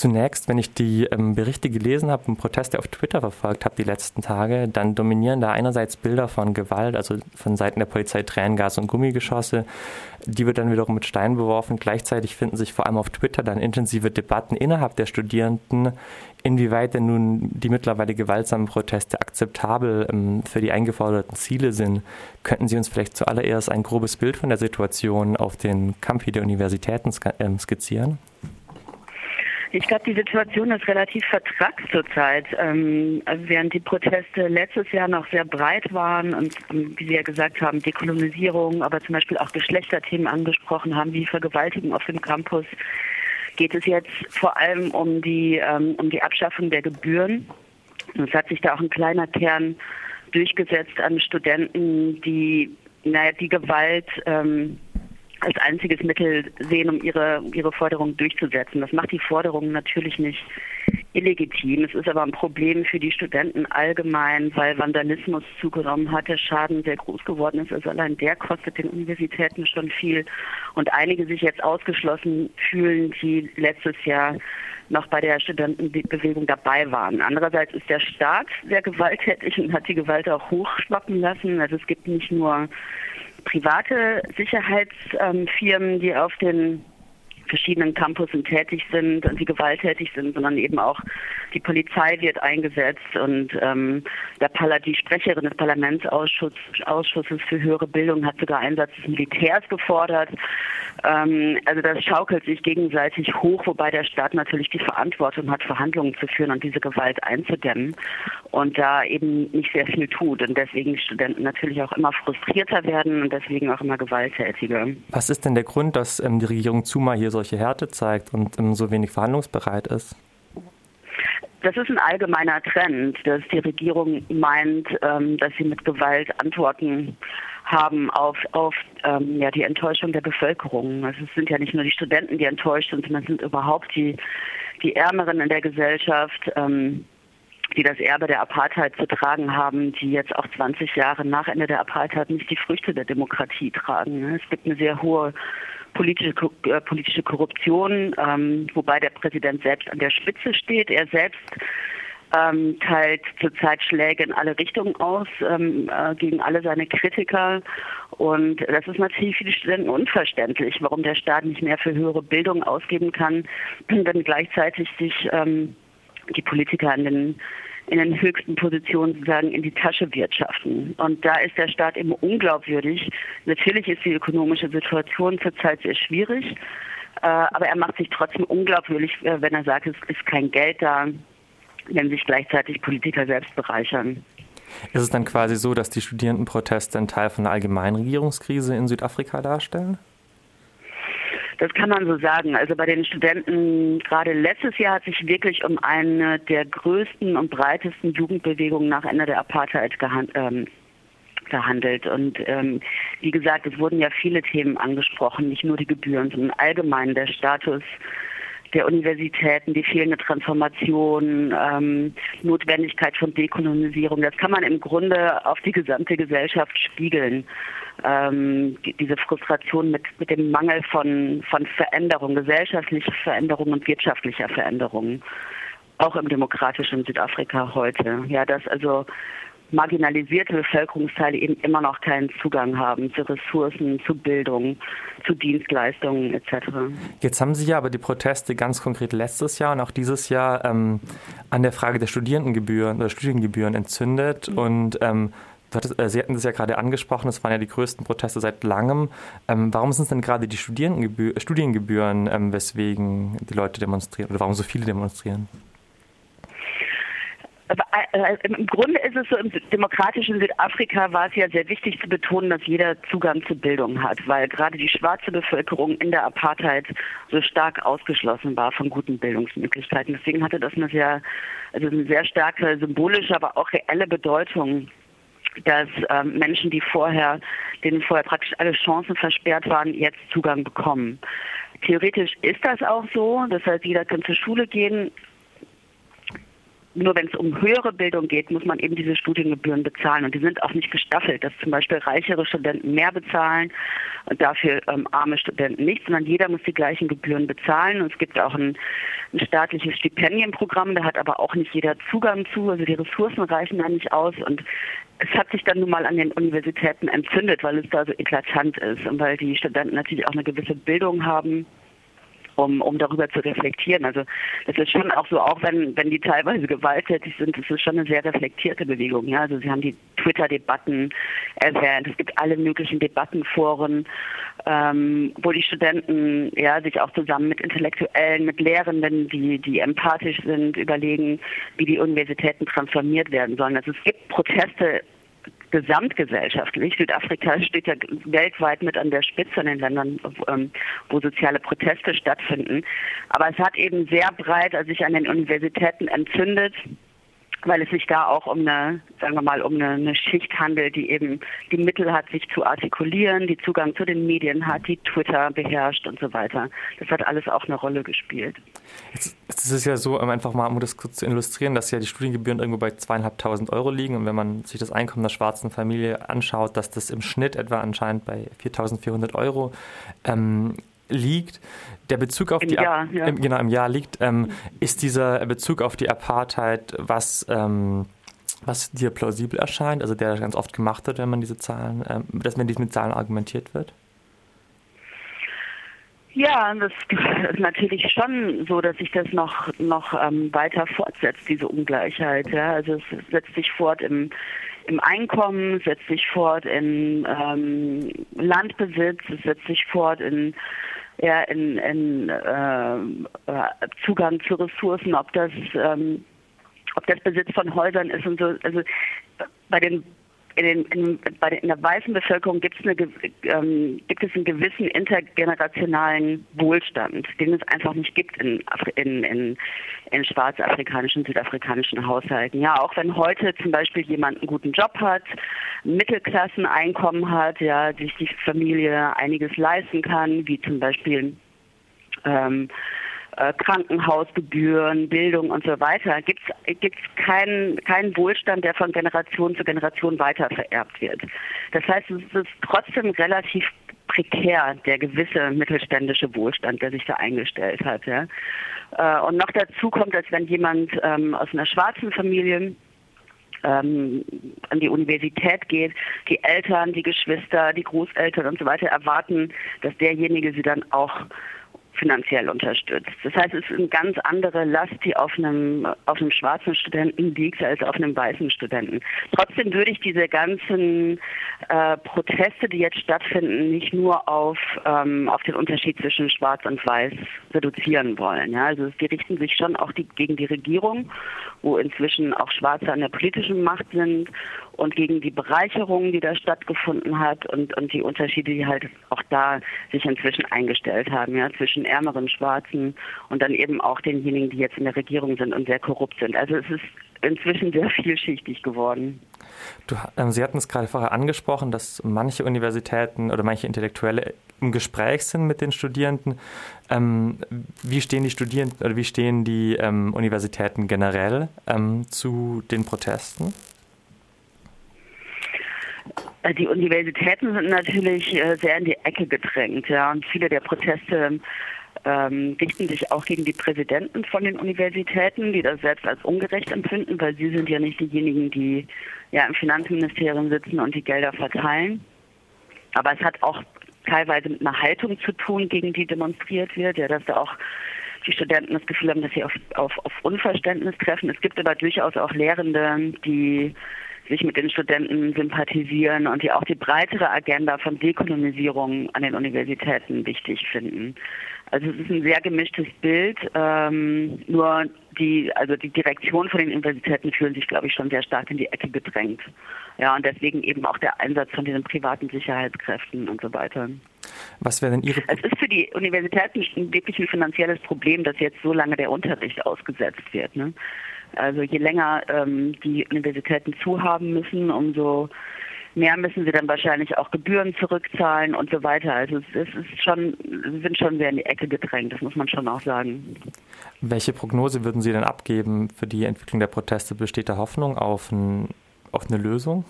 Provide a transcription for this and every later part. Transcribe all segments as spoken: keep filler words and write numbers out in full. zunächst, wenn ich die ähm, Berichte gelesen habe und Proteste auf Twitter verfolgt habe die letzten Tage, dann dominieren da einerseits Bilder von Gewalt, also von Seiten der Polizei Tränengas und Gummigeschosse, die wird dann wiederum mit Steinen beworfen. Gleichzeitig finden sich vor allem auf Twitter dann intensive Debatten innerhalb der Studierenden, inwieweit denn nun die mittlerweile gewaltsamen Proteste akzeptabel ähm, für die eingeforderten Ziele sind. Könnten Sie uns vielleicht zuallererst ein grobes Bild von der Situation auf den Campi der Universitäten sk- äh, skizzieren? Ich glaube, die Situation ist relativ vertrackt zurzeit. Ähm, während die Proteste letztes Jahr noch sehr breit waren und, wie Sie ja gesagt haben, Dekolonisierung, aber zum Beispiel auch Geschlechterthemen angesprochen haben, wie Vergewaltigung auf dem Campus, geht es jetzt vor allem um die, ähm, um die Abschaffung der Gebühren. Und es hat sich da auch ein kleiner Kern durchgesetzt an Studenten, die, naja, die Gewalt, ähm, als einziges Mittel sehen, um ihre ihre Forderungen durchzusetzen. Das macht die Forderungen natürlich nicht illegitim. Es ist aber ein Problem für die Studenten allgemein, weil Vandalismus zugenommen hat, der Schaden sehr groß geworden ist. Also allein der kostet den Universitäten schon viel. Und einige sich jetzt ausgeschlossen fühlen, die letztes Jahr noch bei der Studentenbewegung dabei waren. Andererseits ist der Staat sehr gewalttätig und hat die Gewalt auch hochschwappen lassen. Also es gibt nicht nur private Sicherheitsfirmen, die auf den verschiedenen Campussen tätig sind und die gewalttätig sind, sondern eben auch die Polizei wird eingesetzt und ähm, der Pal- die Sprecherin des Parlamentsausschusses für höhere Bildung hat sogar Einsatz des Militärs gefordert. Ähm, also das schaukelt sich gegenseitig hoch, wobei der Staat natürlich die Verantwortung hat, Verhandlungen zu führen und diese Gewalt einzudämmen und da eben nicht sehr viel tut und deswegen die Studenten natürlich auch immer frustrierter werden und deswegen auch immer gewalttätiger. Was ist denn der Grund, dass ähm, die Regierung Zuma hier so solche Härte zeigt und um, so wenig verhandlungsbereit ist? Das ist ein allgemeiner Trend, dass die Regierung meint, ähm, dass sie mit Gewalt Antworten haben auf, auf ähm, ja, die Enttäuschung der Bevölkerung. Also es sind ja nicht nur die Studenten, die enttäuscht sind, sondern es sind überhaupt die, die Ärmeren in der Gesellschaft, ähm, die das Erbe der Apartheid zu tragen haben, die jetzt auch zwanzig Jahre nach Ende der Apartheid nicht die Früchte der Demokratie tragen. Es gibt eine sehr hohe politische, äh, politische Korruption, ähm, wobei der Präsident selbst an der Spitze steht. Er selbst ähm, teilt zurzeit Schläge in alle Richtungen aus, ähm, äh, gegen alle seine Kritiker. Und das ist natürlich für die Studenten unverständlich, warum der Staat nicht mehr für höhere Bildung ausgeben kann, wenn gleichzeitig sich ähm, die Politiker in den, in den höchsten Positionen sozusagen in die Tasche wirtschaften. Und da ist der Staat eben unglaubwürdig. Natürlich ist die ökonomische Situation zurzeit sehr schwierig, aber er macht sich trotzdem unglaubwürdig, wenn er sagt, es ist kein Geld da, wenn sich gleichzeitig Politiker selbst bereichern. Ist es dann quasi so, dass die Studierendenproteste einen Teil von der allgemeinen Regierungskrise in Südafrika darstellen? Das kann man so sagen. Also bei den Studenten, gerade letztes Jahr hat sich wirklich um eine der größten und breitesten Jugendbewegungen nach Ende der Apartheid gehandelt. Und ähm, wie gesagt, es wurden ja viele Themen angesprochen, nicht nur die Gebühren, sondern allgemein der Status der Universitäten, die fehlende Transformation, ähm, Notwendigkeit von Dekolonisierung. Das kann man im Grunde auf die gesamte Gesellschaft spiegeln. Ähm, die, diese Frustration mit, mit dem Mangel von, von Veränderung, gesellschaftlicher Veränderung und wirtschaftlicher Veränderung. Auch im demokratischen Südafrika heute. Ja, dass also marginalisierte Bevölkerungsteile eben immer noch keinen Zugang haben zu Ressourcen, zu Bildung, zu Dienstleistungen et cetera. Jetzt haben Sie ja aber die Proteste ganz konkret letztes Jahr und auch dieses Jahr ähm, an der Frage der Studierendengebühren oder Studiengebühren entzündet. Mhm. Und ähm, Sie hatten es ja gerade angesprochen, das waren ja die größten Proteste seit langem. Ähm, warum sind es denn gerade die Studiengebühr, Studiengebühren, ähm, weswegen die Leute demonstrieren oder warum so viele demonstrieren? Im Grunde ist es so, im demokratischen Südafrika war es ja sehr wichtig zu betonen, dass jeder Zugang zu Bildung hat, weil gerade die schwarze Bevölkerung in der Apartheid so stark ausgeschlossen war von guten Bildungsmöglichkeiten. Deswegen hatte das eine sehr, also eine sehr starke symbolische, aber auch reelle Bedeutung, dass ähm, Menschen, die vorher, denen vorher praktisch alle Chancen versperrt waren, jetzt Zugang bekommen. Theoretisch ist das auch so, das heißt, jeder kann zur Schule gehen. nur wenn es um höhere Bildung geht, muss man eben diese Studiengebühren bezahlen. Und die sind auch nicht gestaffelt, dass zum Beispiel reichere Studenten mehr bezahlen und dafür ähm, arme Studenten nicht, sondern jeder muss die gleichen Gebühren bezahlen. Und es gibt auch ein, ein staatliches Stipendienprogramm, da hat aber auch nicht jeder Zugang zu, also die Ressourcen reichen da nicht aus. Und es hat sich dann nun mal an den Universitäten entzündet, weil es da so eklatant ist und weil die Studenten natürlich auch eine gewisse Bildung haben, Um, um darüber zu reflektieren. Also das ist schon auch so, auch wenn, wenn die teilweise gewalttätig sind, das ist schon eine sehr reflektierte Bewegung. Ja? Also sie haben die Twitter-Debatten erwähnt, es gibt alle möglichen Debattenforen, ähm, wo die Studenten ja, sich auch zusammen mit Intellektuellen, mit Lehrenden, die, die empathisch sind, überlegen, wie die Universitäten transformiert werden sollen. Also es gibt Proteste gesamtgesellschaftlich. Südafrika steht ja weltweit mit an der Spitze in den Ländern, wo soziale Proteste stattfinden. Aber es hat eben sehr breit sich an den Universitäten entzündet, weil es sich da auch um eine, sagen wir mal, um eine, eine Schicht handelt, die eben die Mittel hat, sich zu artikulieren, die Zugang zu den Medien hat, die Twitter beherrscht und so weiter. Das hat alles auch eine Rolle gespielt. Jetzt, jetzt ist es ja so, einfach mal, um das kurz zu illustrieren, dass ja die Studiengebühren irgendwo bei zweieinhalbtausend Euro liegen. Und wenn man sich das Einkommen der schwarzen Familie anschaut, dass das im Schnitt etwa anscheinend bei viertausendvierhundert Euro ähm, liegt, der Bezug auf Im die Jahr, ja. im, genau, im Jahr liegt, ähm, ist dieser Bezug auf die Apartheid was, ähm, was dir plausibel erscheint, also der ganz oft gemacht wird, wenn man diese Zahlen, ähm, dass man mit Zahlen argumentiert wird? Ja, das ist natürlich schon so, dass sich das noch, noch ähm, weiter fortsetzt, diese Ungleichheit. Ja? Also es setzt sich fort im im Einkommen, setzt sich fort in ähm, Landbesitz, es setzt sich fort in, ja, in, in äh, Zugang zu Ressourcen, ob das, ähm, ob das Besitz von Häusern ist und so. Also bei den In, den, in, bei den, in der weißen Bevölkerung gibt's eine, ähm, gibt es einen gewissen intergenerationalen Wohlstand, den es einfach nicht gibt in, Afri- in, in, in schwarzafrikanischen, südafrikanischen Haushalten. Ja, auch wenn heute zum Beispiel jemand einen guten Job hat, Mittelklasseneinkommen hat, ja, sich die Familie einiges leisten kann, wie zum Beispiel ähm, Krankenhausgebühren, Bildung und so weiter, gibt es keinen keinen Wohlstand, der von Generation zu Generation weiter vererbt wird. Das heißt, es ist trotzdem relativ prekär, der gewisse mittelständische Wohlstand, der sich da eingestellt hat. Ja. Und noch dazu kommt, dass wenn jemand ähm, aus einer schwarzen Familie ähm, an die Universität geht, die Eltern, die Geschwister, die Großeltern und so weiter erwarten, dass derjenige sie dann auch finanziell unterstützt. Das heißt, es ist eine ganz andere Last, die auf einem, auf einem schwarzen Studenten liegt, als auf einem weißen Studenten. Trotzdem würde ich diese ganzen äh, Proteste, die jetzt stattfinden, nicht nur auf, ähm, auf den Unterschied zwischen Schwarz und Weiß reduzieren wollen. Ja? Also die richten sich schon auch die, gegen die Regierung, wo inzwischen auch Schwarze an der politischen Macht sind, und gegen die Bereicherung, die da stattgefunden hat, und, und die Unterschiede, die halt auch da sich inzwischen eingestellt haben, ja, zwischen ärmeren Schwarzen und dann eben auch denjenigen, die jetzt in der Regierung sind und sehr korrupt sind. Also es ist inzwischen sehr vielschichtig geworden. Du, ähm, Sie hatten es gerade vorher angesprochen, dass manche Universitäten oder manche Intellektuelle im Gespräch sind mit den Studierenden. Ähm, wie stehen die Studierenden oder wie stehen die ähm, Universitäten generell ähm, zu den Protesten? Die Universitäten sind natürlich sehr in die Ecke gedrängt, ja, und viele der Proteste ähm, richten sich auch gegen die Präsidenten von den Universitäten, die das selbst als ungerecht empfinden, weil sie sind ja nicht diejenigen, die ja im Finanzministerium sitzen und die Gelder verteilen. Aber es hat auch teilweise mit einer Haltung zu tun, gegen die demonstriert wird, ja, dass da auch die Studenten das Gefühl haben, dass sie auf, auf, auf Unverständnis treffen. Es gibt aber durchaus auch Lehrende, die sich mit den Studenten sympathisieren und die auch die breitere Agenda von Dekolonisierung an den Universitäten wichtig finden. Also es ist ein sehr gemischtes Bild, ähm, nur die, also die Direktion von den Universitäten fühlen sich, glaube ich, schon sehr stark in die Ecke gedrängt. Ja, und deswegen eben auch der Einsatz von diesen privaten Sicherheitskräften und so weiter. Was wäre denn Ihre... Es ist für die Universitäten wirklich ein finanzielles Problem, dass jetzt so lange der Unterricht ausgesetzt wird, ne? Also je länger ähm, die Universitäten zu haben müssen, umso Mehr müssen sie dann wahrscheinlich auch Gebühren zurückzahlen und so weiter. Also es ist schon, sie sind schon sehr in die Ecke gedrängt, das muss man schon auch sagen. Welche Prognose würden Sie denn abgeben für die Entwicklung der Proteste? Besteht da Hoffnung auf, ein, auf eine Lösung?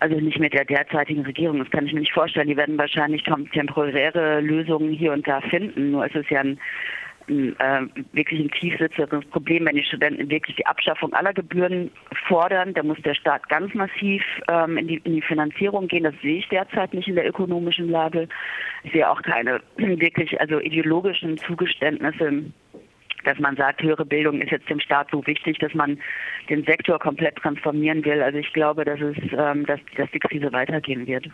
Also nicht mit der derzeitigen Regierung, das kann ich mir nicht vorstellen. Die werden wahrscheinlich temporäre Lösungen hier und da finden, nur ist es ja ein Ein, äh, wirklich ein tiefsitzendes Problem. Wenn die Studenten wirklich die Abschaffung aller Gebühren fordern, dann muss der Staat ganz massiv ähm, in, die, in die Finanzierung gehen. Das sehe ich derzeit nicht in der ökonomischen Lage. Ich sehe auch keine wirklich also ideologischen Zugeständnisse, dass man sagt, höhere Bildung ist jetzt dem Staat so wichtig, dass man den Sektor komplett transformieren will. Also ich glaube, dass, es, ähm, dass, dass die Krise weitergehen wird.